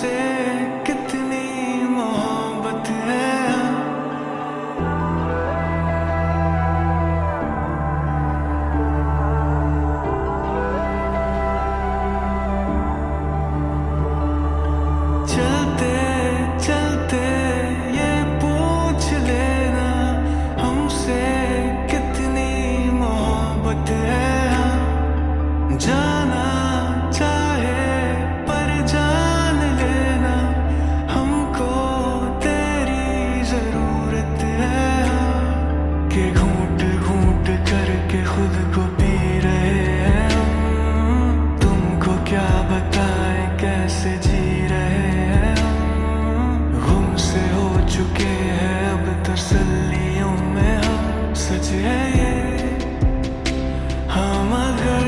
तुझसे कितनी मोहब्बत है, चलते चलते ये पूछ लेना हमसे कितनी मोहब्बत है। जाना खुद को पी रहे हैं हम, तुमको क्या बताएं कैसे जी रहे हैं हम, गुम से हो चुके हैं अब तसल्लियों में हम। सच है ये हम, अगर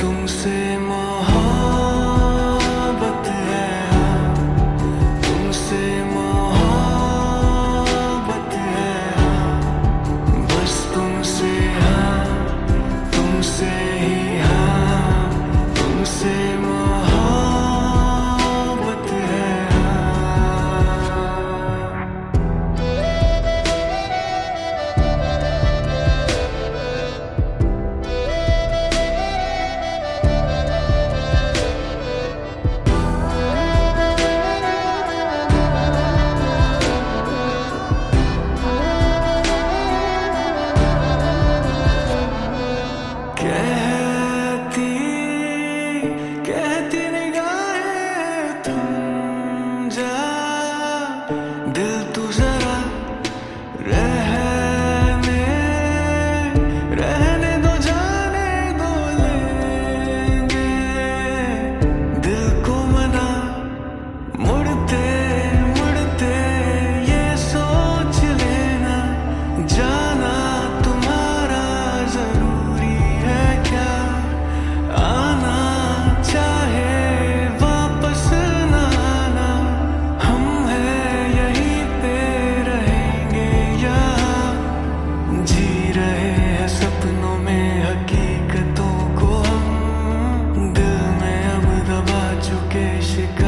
तुमसे मोहब्बत है, हम तुमसे मोहब्बत है, बस तुमसे ही हाँ, तुमसे मोहब्बत है। She